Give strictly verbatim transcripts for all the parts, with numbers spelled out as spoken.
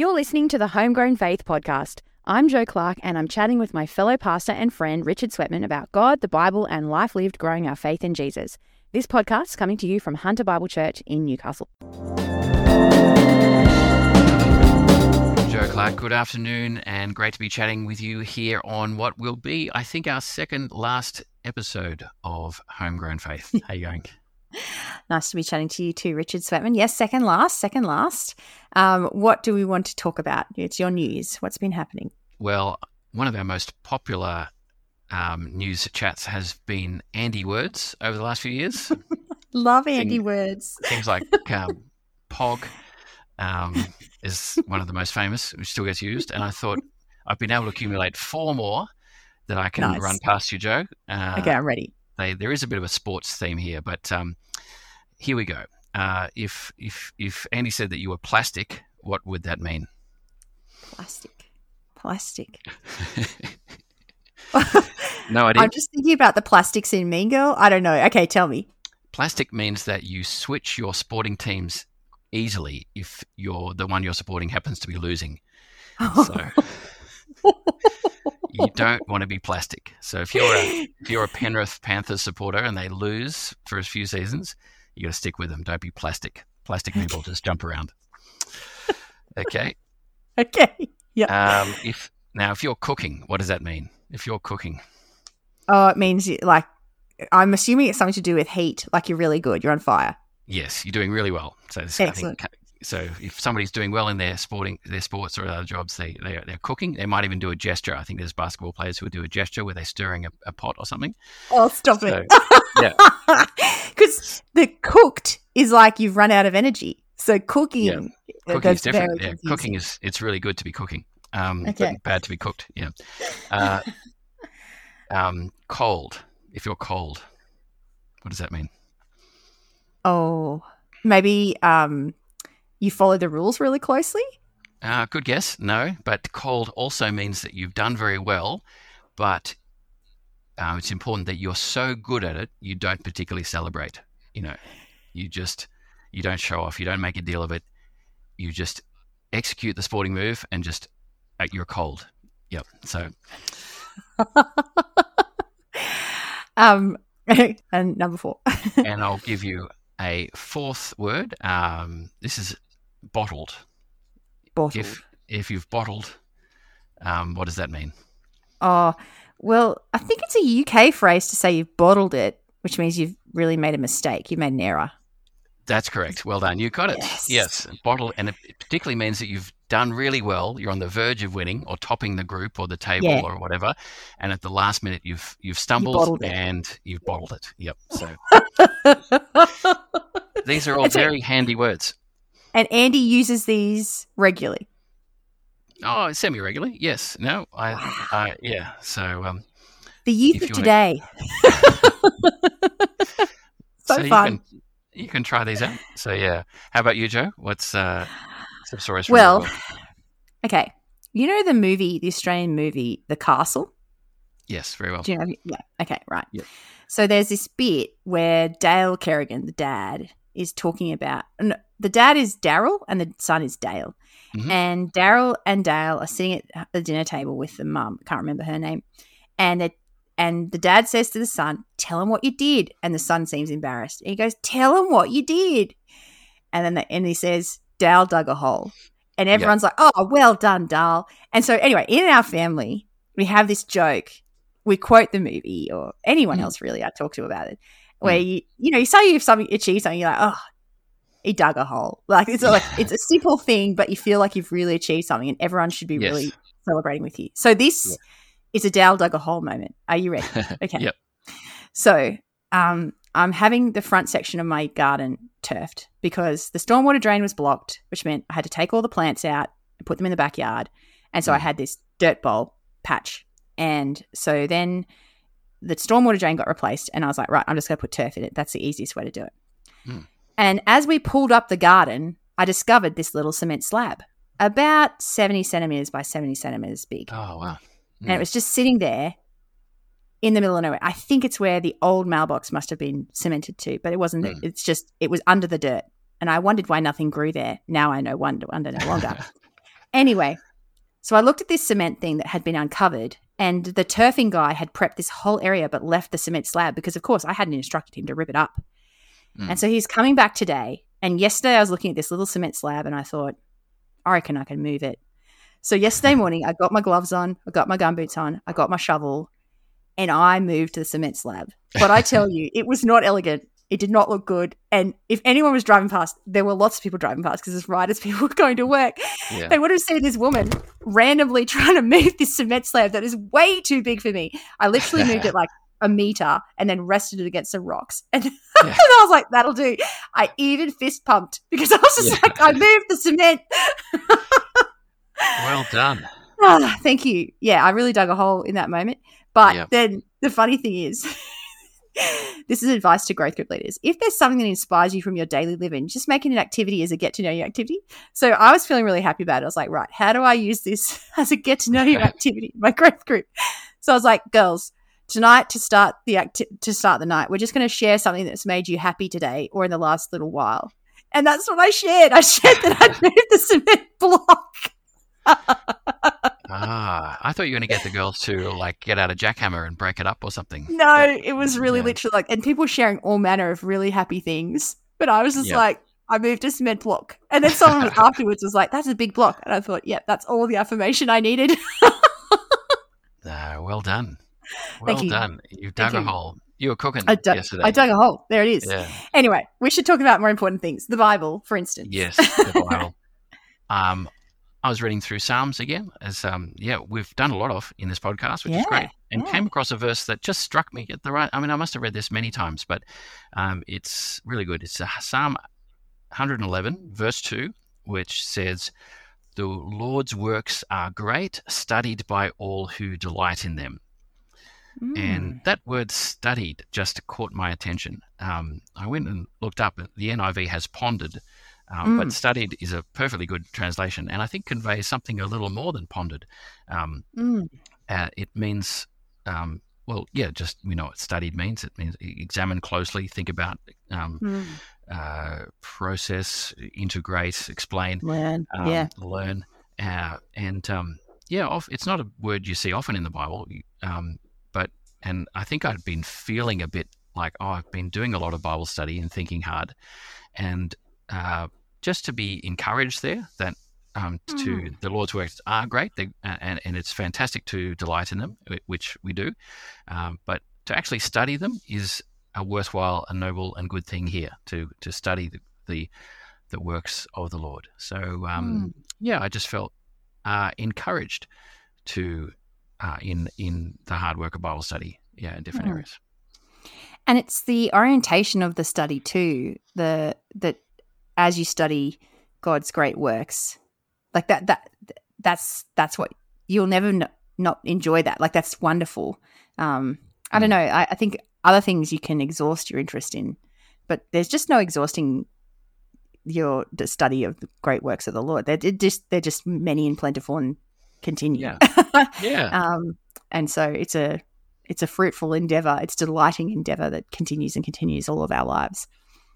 You're listening to the Homegrown Faith Podcast. I'm Jo Clark, and I'm chatting with my fellow pastor and friend Richard Sweatman about God, the Bible, and life lived growing our faith in Jesus. This podcast is coming to you from Hunter Bible Church in Newcastle. Jo Clark, good afternoon, and great to be chatting with you here on what will be, I think, our second last episode of Homegrown Faith. How are you going? Nice to be chatting to you too, Richard Sweatman. Yes, second last, second last. Um, what do we want to talk about? It's your news. What's been happening? Well, one of our most popular um, news chats has been Andy Words over the last few years. Love Andy Thing, Words. Things like um, P O G um, is one of the most famous, which still gets used. And I thought I've been able to accumulate four more that I can nice. run past you, Joe. Uh, okay, I'm ready. They, there is a bit of a sports theme here, but um, here we go. Uh, if if if Andy said that you were plastic, what would that mean? Plastic, plastic. No idea. I'm just thinking about the plastics in Mean Girl. I don't know. Okay, tell me. Plastic means that you switch your sporting teams easily if you're the one you're supporting happens to be losing. So. You don't want to be plastic. So if you're a, if you're a Penrith Panthers supporter and they lose for a few seasons, you got to stick with them. Don't be plastic. Plastic people just jump around. Okay. Okay. Yeah. Um, if now, if you're cooking, what does that mean? If you're cooking, oh, it means like I'm assuming it's something to do with heat. Like you're really good. You're on fire. Yes, you're doing really well. So this, excellent. I think, So if somebody's doing well in their sporting, their sports or other jobs, they, they, they're cooking. They might even do a gesture. I think there's basketball players who would do a gesture where they're stirring a, a pot or something. Oh, stop so, it. Yeah. Because the cooked is like you've run out of energy. So cooking. Yeah. Cooking that's is different. Yeah, cooking is, it's really good to be cooking. Um, okay. But bad to be cooked. Yeah. Uh, um, cold. If you're cold, what does that mean? Oh, maybe... Um, You follow the rules really closely? Uh, good guess. No, but cold also means that you've done very well, but uh, it's important that you're so good at it, you don't particularly celebrate. You know, you just, you don't show off, you don't make a deal of it. You just execute the sporting move and just, uh, you're cold. Yep. So. um, and number four. And I'll give you a fourth word. Um, this is bottled. Bottled. If if you've bottled, um, what does that mean? Oh, well, I think it's a U K phrase to say you've bottled it, which means you've really made a mistake. You've made an error. That's correct. Well done. You got it. Yes. yes. Bottled, and it particularly means that you've done really well. You're on the verge of winning or topping the group or the table yeah. or whatever, and at the last minute you've you've stumbled you and it. you've bottled it. Yep. So these are all That's very it. handy words. And Andy uses these regularly. Oh, semi-regularly, yes. No, I, wow. I yeah. So um, the youth of today. To... so, so fun. You can, you can try these out. So yeah. How about you, Joe? What's uh, some stories from well, okay. You know the movie, the Australian movie, The Castle? Yes, very well. Do you know? Yeah. Okay, right. Yep. So there's this bit where Dale Kerrigan, the dad, is talking about and the dad is Darryl and the son is Dale. Mm-hmm. And Darryl and Dale are sitting at the dinner table with the mum. I can't remember her name. And they're And the dad says to the son, tell him what you did. And the son seems embarrassed. And he goes, tell him what you did. And then the, and he says, Dale dug a hole. And everyone's yep. like, oh, well done, Dale. And so anyway, in our family, we have this joke. We quote the movie or anyone mm. else really I talk to about it where, mm. you, you know, you say you've something, achieved something, you're like, oh, he dug a hole. Like it's, like it's a simple thing, but you feel like you've really achieved something and everyone should be yes. really celebrating with you. So this yeah. – It's a Dale dug a hole moment. Are you ready? Okay. Yep. So um, I'm having the front section of my garden turfed because the stormwater drain was blocked, which meant I had to take all the plants out and put them in the backyard. And so mm. I had this dirt bowl patch. And so then the stormwater drain got replaced and I was like, right, I'm just going to put turf in it. That's the easiest way to do it. Mm. And as we pulled up the garden, I discovered this little cement slab, about seventy centimetres by seventy centimetres big. Oh, wow. And it was just sitting there in the middle of nowhere. I think it's where the old mailbox must have been cemented to, but it wasn't. Mm. It's just it was under the dirt. And I wondered why nothing grew there. Now I know wonder, wonder no longer. Anyway, so I looked at this cement thing that had been uncovered, and the turfing guy had prepped this whole area but left the cement slab because, of course, I hadn't instructed him to rip it up. Mm. And so he's coming back today, and yesterday I was looking at this little cement slab and I thought, I reckon I can move it. So yesterday morning I got my gloves on, I got my gumboots on, I got my shovel, and I moved to the cement slab. But I tell you, it was not elegant. It did not look good. And if anyone was driving past, there were lots of people driving past because it's right as people were going to work. Yeah. They would have seen this woman randomly trying to move this cement slab that is way too big for me. I literally moved it like a meter and then rested it against some rocks. And, yeah. and I was like, that'll do. I even fist pumped because I was just yeah. like, I moved the cement. Well done. Oh, thank you. Yeah, I really dug a hole in that moment. But yep. then the funny thing is, this is advice to growth group leaders. If there's something that inspires you from your daily living, just make it an activity as a get-to-know-you activity. So I was feeling really happy about it. I was like, right, how do I use this as a get-to-know-you activity in my growth group? So I was like, girls, tonight to start the acti- to start the night, we're just going to share something that's made you happy today or in the last little while. And that's what I shared. I shared that I'd moved the cement block. Ah, I thought you were going to get the girls to like get out a jackhammer and break it up or something. No, but, it was really yeah. literally like, and people sharing all manner of really happy things. But I was just yep. like, I moved a cement block. And then someone afterwards was like, that's a big block. And I thought, yeah, that's all the affirmation I needed. No, well done. Well Thank done. You. You've dug Thank a you. hole. You were cooking I dug, yesterday. I dug a hole. There it is. Yeah. Anyway, we should talk about more important things. The Bible, for instance. Yes, the Bible. um, I was reading through Psalms again, as um, yeah, we've done a lot of in this podcast, which yeah, is great, and yeah. came across a verse that just struck me at the right. I mean, I must have read this many times, but um, it's really good. It's Psalm one eleven, verse two, which says, "The Lord's works are great, studied by all who delight in them." Mm. And that word "studied" just caught my attention. Um, I went and looked up. The N I V has pondered. Um, mm. But studied is a perfectly good translation, and I think conveys something a little more than pondered. Um, mm. uh, it means, um, well, yeah, just we you know what studied means. It means examine closely, think about, um, mm. uh, process, integrate, explain, learn, um, yeah. learn, uh, and um, yeah, off, it's not a word you see often in the Bible. Um, but and I think I'd been feeling a bit like, oh, I've been doing a lot of Bible study and thinking hard, and uh, just to be encouraged there that um, mm. to the Lord's works are great they, and, and it's fantastic to delight in them, which we do, um, but to actually study them is a worthwhile, a noble and good thing here, to to study the the, the works of the Lord. So, um, mm. yeah, I just felt uh, encouraged to uh, in, in the hard work of Bible study, yeah, in different mm. areas. And it's the orientation of the study too, the that as you study God's great works, like that, that that's that's what you'll never n- not enjoy that. Like that's wonderful. Um, I mm. don't know. I, I think other things you can exhaust your interest in, but there's just no exhausting your the study of the great works of the Lord. They're just they're just many and plentiful and continue. Yeah. yeah. Um, and so it's a it's a fruitful endeavor. It's a delighting endeavor that continues and continues all of our lives.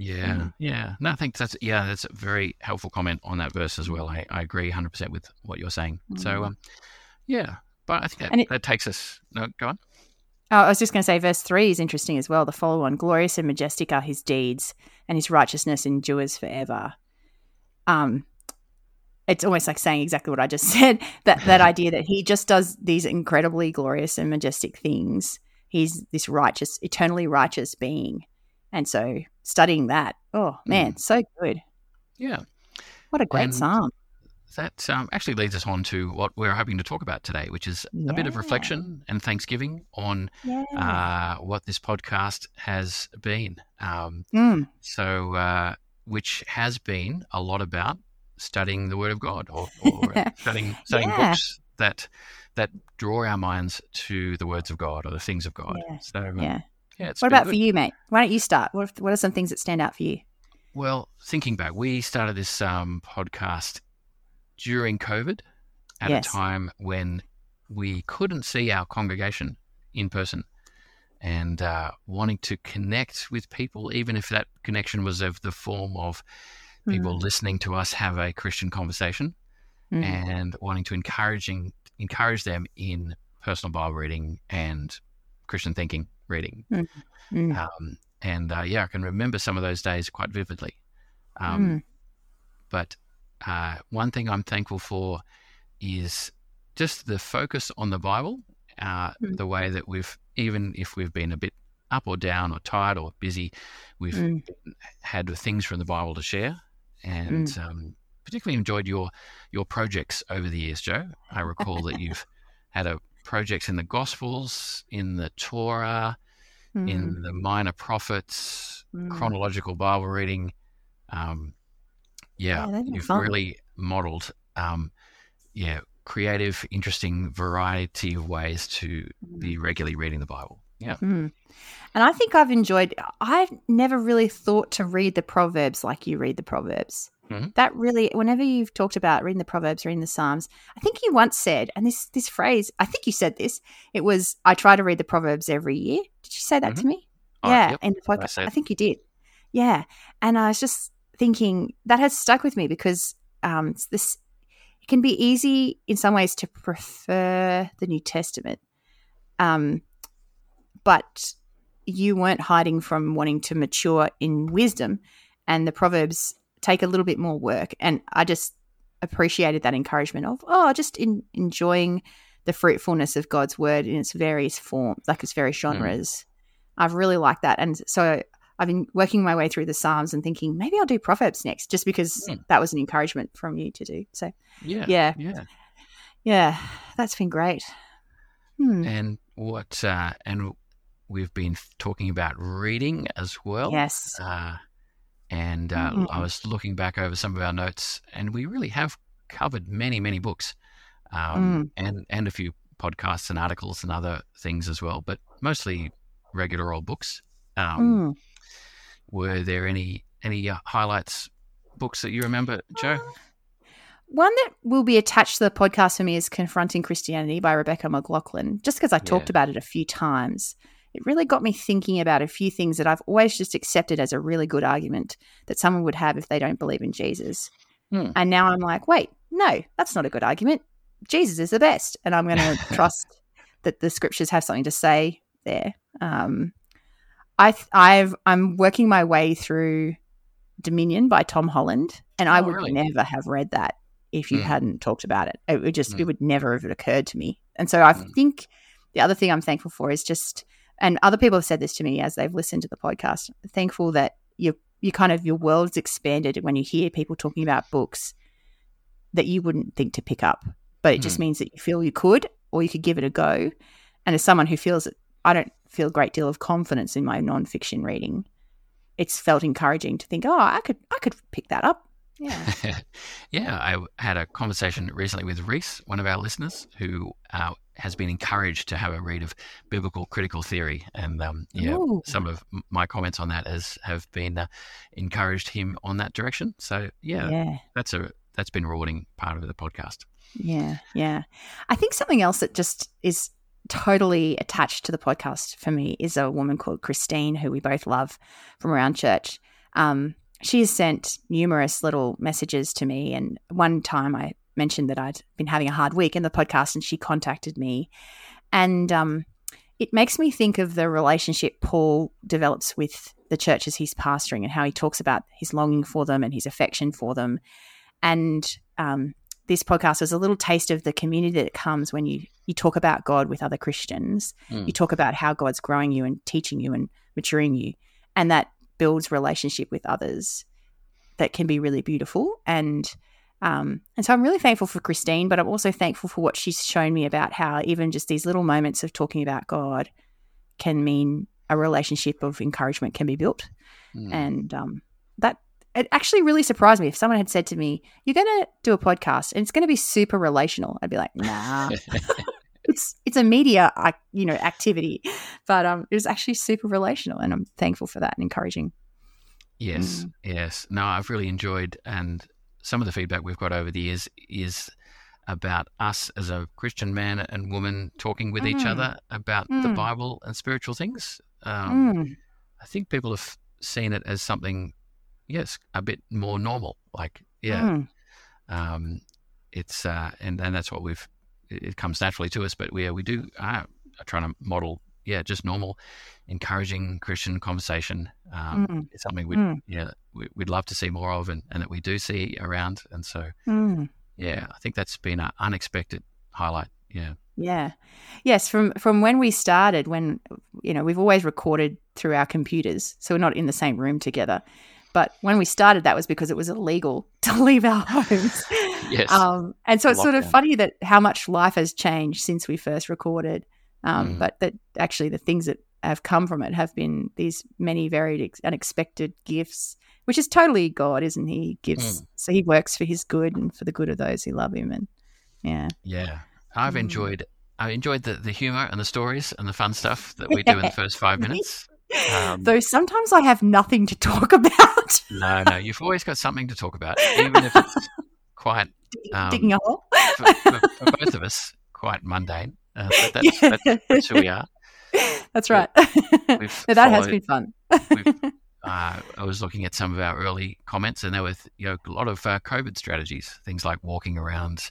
Yeah, mm. yeah. No, I think that's yeah, that's a very helpful comment on that verse as well. I, I agree one hundred percent with what you're saying. Mm. So, um, yeah, but I think that, it, that takes us. No, go on. Oh, I was just going to say, verse three is interesting as well. The follow-on: "Glorious and majestic are his deeds, and his righteousness endures forever." Um, it's almost like saying exactly what I just said. That that idea that he just does these incredibly glorious and majestic things. He's this righteous, eternally righteous being. And so studying that, oh, man, mm. so good. Yeah. What a great and psalm. That um, actually leads us on to what we're hoping to talk about today, which is yeah. a bit of reflection and thanksgiving on yeah. uh, what this podcast has been. Um, mm. So uh, which has been a lot about studying the Word of God or, or studying, studying yeah. books that that draw our minds to the words of God or the things of God. Yeah. So, um, yeah. Yeah, what about good. for you, mate? Why don't you start? What if, What are some things that stand out for you? Well, thinking back, we started this um, podcast during COVID at yes. a time when we couldn't see our congregation in person and uh, wanting to connect with people, even if that connection was of the form of people mm. listening to us have a Christian conversation. mm. and wanting to encouraging encourage them in personal Bible reading and Christian thinking reading. Mm. Mm. Um, and uh, yeah, I can remember some of those days quite vividly. Um, mm. But uh, one thing I'm thankful for is just the focus on the Bible, uh, mm. the way that we've, even if we've been a bit up or down or tired or busy, we've mm. had things from the Bible to share. And mm. um, particularly enjoyed your your projects over the years, Joe. I recall that you've had a projects in the Gospels, in the Torah, mm. in the Minor Prophets, mm. chronological Bible reading. Um, yeah, yeah you've fun. really modelled, um, yeah, creative, interesting variety of ways to mm. be regularly reading the Bible. Yeah. Mm. And I think I've enjoyed, I've never really thought to read the Proverbs like you read the Proverbs. Mm-hmm. That really, whenever you've talked about reading the Proverbs, reading the Psalms, I think you once said, and this this phrase, I think you said this, it was, I try to read the Proverbs every year. Did you say that mm-hmm. to me? Oh, yeah. Yep. In the podcast. I, I think you did. Yeah. And I was just thinking that has stuck with me because um, this it can be easy in some ways to prefer the New Testament. Um But you weren't hiding from wanting to mature in wisdom, and the Proverbs take a little bit more work. And I just appreciated that encouragement of, oh, just in, enjoying the fruitfulness of God's word in its various forms, like its various genres. Mm. I've really liked that. And so I've been working my way through the Psalms and thinking maybe I'll do Proverbs next just because mm. that was an encouragement from you to do. So, yeah, yeah, yeah, yeah that's been great. Hmm. And what uh, – and we've been talking about reading as well. Yes. Uh, and uh, mm-hmm. I was looking back over some of our notes, and we really have covered many, many books um, mm. and, and a few podcasts and articles and other things as well, but mostly regular old books. Um, mm. Were there any, any uh, highlights, books that you remember, Joe? One that will be attached to the podcast for me is Confronting Christianity by Rebecca McLaughlin, just because I yeah. talked about it a few times. It really got me thinking about a few things that I've always just accepted as a really good argument that someone would have if they don't believe in Jesus. Hmm. And now I'm like, wait, no, that's not a good argument. Jesus is the best. And I'm going to trust that the scriptures have something to say there. Um, I, I've, I'm working my way through Dominion by Tom Holland, and oh, I would really? never have read that if you mm. hadn't talked about it. It would just mm. it would never have occurred to me. And so I mm. think the other thing I'm thankful for is just, and other people have said this to me as they've listened to the podcast, I'm thankful that you you kind of your world's expanded when you hear people talking about books that you wouldn't think to pick up, but it mm. just means that you feel you could, or you could give it a go. And as someone who feels that I don't feel a great deal of confidence in my nonfiction reading, it's felt encouraging to think, oh, I could I could pick that up. Yeah, yeah. I had a conversation recently with Rhys, one of our listeners, who uh, has been encouraged to have a read of biblical critical theory, and um, yeah, Ooh. some of my comments on that has have been uh, encouraged him on that direction. So yeah, yeah, that's a that's been a rewarding part of the podcast. Yeah, yeah. I think something else that just is totally attached to the podcast for me is a woman called Christine, who we both love from around church. Um, She has sent numerous little messages to me, and one time I mentioned that I'd been having a hard week in the podcast, and she contacted me, and um, it makes me think of the relationship Paul develops with the churches he's pastoring and how he talks about his longing for them and his affection for them. And um, this podcast is a little taste of the community that comes when you, you talk about God with other Christians. Mm. You talk about how God's growing you and teaching you and maturing you, and that builds relationship with others that can be really beautiful. And um, and so I'm really thankful for Christine, but I'm also thankful for what she's shown me about how even just these little moments of talking about God can mean a relationship of encouragement can be built. Mm. And um, that it actually really surprised me. If someone had said to me, you're going to do a podcast and it's going to be super relational, I'd be like, nah. It's it's a media, you know, activity, but um, it was actually super relational, and I'm thankful for that and encouraging. Yes, mm. yes. No, I've really enjoyed, and some of the feedback we've got over the years is about us as a Christian man and woman talking with mm. each other about mm. the Bible and spiritual things. Um, mm. I think people have seen it as something, yes, a bit more normal, like, yeah, mm. um, it's uh, and, and that's what we've, it comes naturally to us, but we, we do are trying to model, yeah, just normal, encouraging Christian conversation. Um, mm. It's something we'd, mm. yeah, we, we'd love to see more of, and, and that we do see around. And so, mm. yeah, I think that's been an unexpected highlight. Yeah. Yeah. Yes. From, from when we started, when, you know, we've always recorded through our computers, so we're not in the same room together. But when we started, that was because it was illegal to leave our homes. Yes. Um, and so it's sort of funny that how much life has changed since we first recorded, um, mm. but that actually the things that have come from it have been these many varied unexpected gifts, which is totally God, isn't he? He gives, mm. so he works for his good and for the good of those who love him. And yeah. Yeah. I've enjoyed I enjoyed the, the humour and the stories and the fun stuff that we do in the first five minutes. Um, Though sometimes I have nothing to talk about. no, no, you've always got something to talk about, even if it's quite um, digging a hole for, for, for both of us, quite mundane. Uh, but that's, yeah. that's, that's who we are. That's right. But we've no, that followed, has been fun. we've, uh, I was looking at some of our early comments, and there were you know a lot of uh, COVID strategies, things like walking around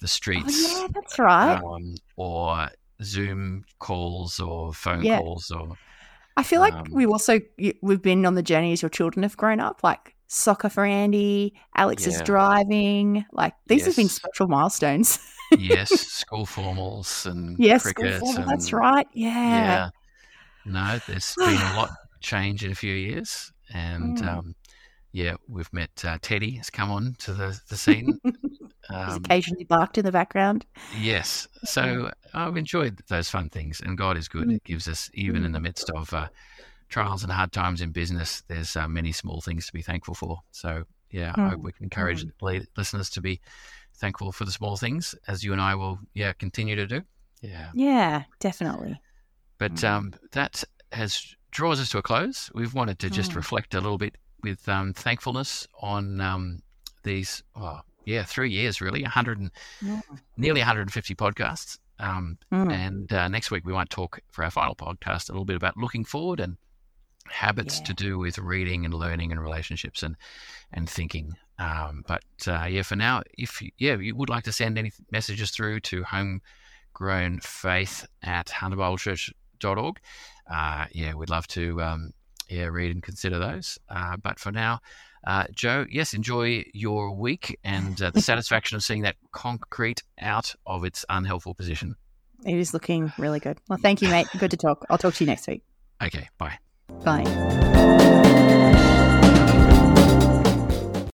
the streets. Oh, yeah, that's right. Um, or Zoom calls or phone yeah. calls. Or I feel like um, we also we've been on the journey as your children have grown up, like soccer for Andy, Alex yeah. is driving. Like these yes. have been special milestones. yes, school formals and yes, cricket. School formal, and, that's right. Yeah. yeah. No, there's been a lot change in a few years, and mm. um, yeah, we've met uh, Teddy has come on to the the scene. Um, He's occasionally barked in the background. Yes. So I've enjoyed those fun things, and God is good. Mm. It gives us, even in the midst of uh, trials and hard times in business, there's uh, many small things to be thankful for. So, yeah, mm. I would encourage mm. listeners to be thankful for the small things, as you and I will, yeah, continue to do. Yeah. Yeah, definitely. But mm. um, that has draws us to a close. We've wanted to just mm. reflect a little bit with um, thankfulness on um, these oh, – yeah, three years really, one hundred and yeah. nearly one hundred fifty podcasts. Um, mm. And uh, next week we might talk for our final podcast a little bit about looking forward and habits yeah. to do with reading and learning and relationships and and thinking. Um, but uh, yeah, for now, if you, yeah you would like to send any messages through to homegrown faith at hunter bible church dot org, uh, yeah, we'd love to um, yeah read and consider those. Uh, but for now. Uh, Joe, yes, enjoy your week and uh, the satisfaction of seeing that concrete out of its unhelpful position. It is looking really good. Well, thank you, mate. Good to talk. I'll talk to you next week. Okay, bye. Bye.